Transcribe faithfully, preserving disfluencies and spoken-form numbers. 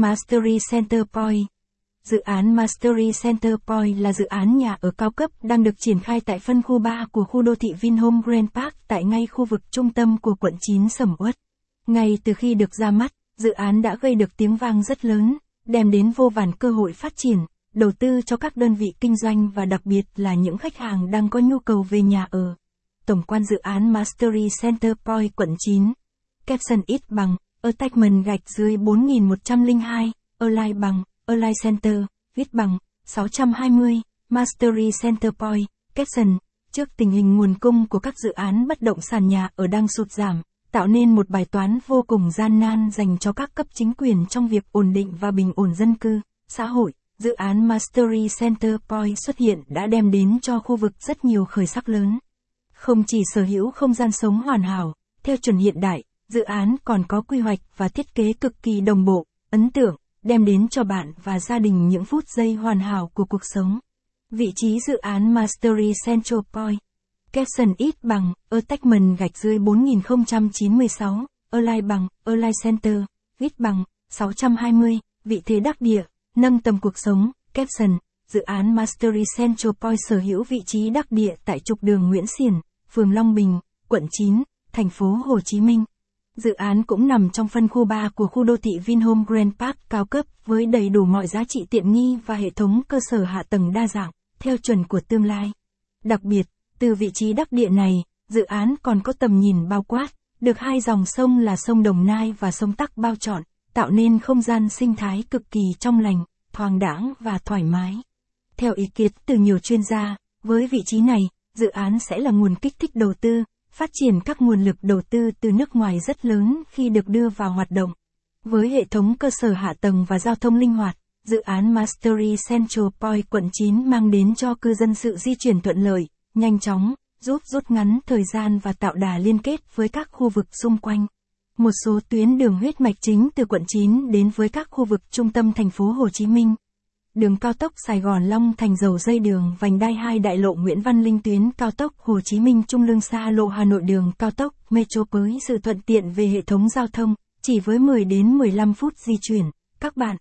Masteri Centre Point. Dự án Masteri Centre Point là dự án nhà ở cao cấp đang được triển khai tại phân khu ba của khu đô thị Vinhomes Grand Park tại ngay khu vực trung tâm của quận chín sầm uất. Ngay từ khi được ra mắt, dự án đã gây được tiếng vang rất lớn, đem đến vô vàn cơ hội phát triển, đầu tư cho các đơn vị kinh doanh và đặc biệt là những khách hàng đang có nhu cầu về nhà ở. Tổng quan dự án Masteri Centre Point quận chín. Caption ít bằng, Attachment gạch dưới bốn nghìn một trăm lẻ hai, Align bằng, Align Center, viết bằng, sáu trăm hai mươi, Masteri Centre Point, caption. Trước tình hình nguồn cung của các dự án bất động sản nhà ở đang sụt giảm, tạo nên một bài toán vô cùng gian nan dành cho các cấp chính quyền trong việc ổn định và bình ổn dân cư, xã hội, dự án Masteri Centre Point xuất hiện đã đem đến cho khu vực rất nhiều khởi sắc lớn. Không chỉ sở hữu không gian sống hoàn hảo, theo chuẩn hiện đại, dự án còn có quy hoạch và thiết kế cực kỳ đồng bộ, ấn tượng, đem đến cho bạn và gia đình những phút giây hoàn hảo của cuộc sống. Vị trí dự án Masteri Centre Point. Caption ít bằng, Attachment gạch dưới bốn nghìn không trăm chín mươi sáu, Align bằng, Align Center, viết bằng, sáu trăm hai mươi, vị thế đắc địa, nâng tầm cuộc sống, caption. Dự án Masteri Centre Point sở hữu vị trí đắc địa tại trục đường Nguyễn Xiển, phường Long Bình, quận chín, thành phố Hồ Chí Minh. Dự án cũng nằm trong phân khu ba của khu đô thị Vinhomes Grand Park cao cấp với đầy đủ mọi giá trị tiện nghi và hệ thống cơ sở hạ tầng đa dạng, theo chuẩn của tương lai. Đặc biệt, từ vị trí đắc địa này, dự án còn có tầm nhìn bao quát, được hai dòng sông là sông Đồng Nai và sông Tắc bao trọn, tạo nên không gian sinh thái cực kỳ trong lành, thoáng đãng và thoải mái. Theo ý kiến từ nhiều chuyên gia, với vị trí này, dự án sẽ là nguồn kích thích đầu tư, phát triển các nguồn lực đầu tư từ nước ngoài rất lớn khi được đưa vào hoạt động. Với hệ thống cơ sở hạ tầng và giao thông linh hoạt, dự án Masteri Centre Point quận chín mang đến cho cư dân sự di chuyển thuận lợi, nhanh chóng, giúp rút ngắn thời gian và tạo đà liên kết với các khu vực xung quanh. Một số tuyến đường huyết mạch chính từ quận chín đến với các khu vực trung tâm thành phố Hồ Chí Minh. Đường cao tốc Sài Gòn Long Thành dầu dây đường Vành Đai hai Đại lộ Nguyễn Văn Linh tuyến cao tốc Hồ Chí Minh Trung Lương Xa lộ Hà Nội đường cao tốc Metro với sự thuận tiện về hệ thống giao thông, chỉ với mười đến mười lăm phút di chuyển, các bạn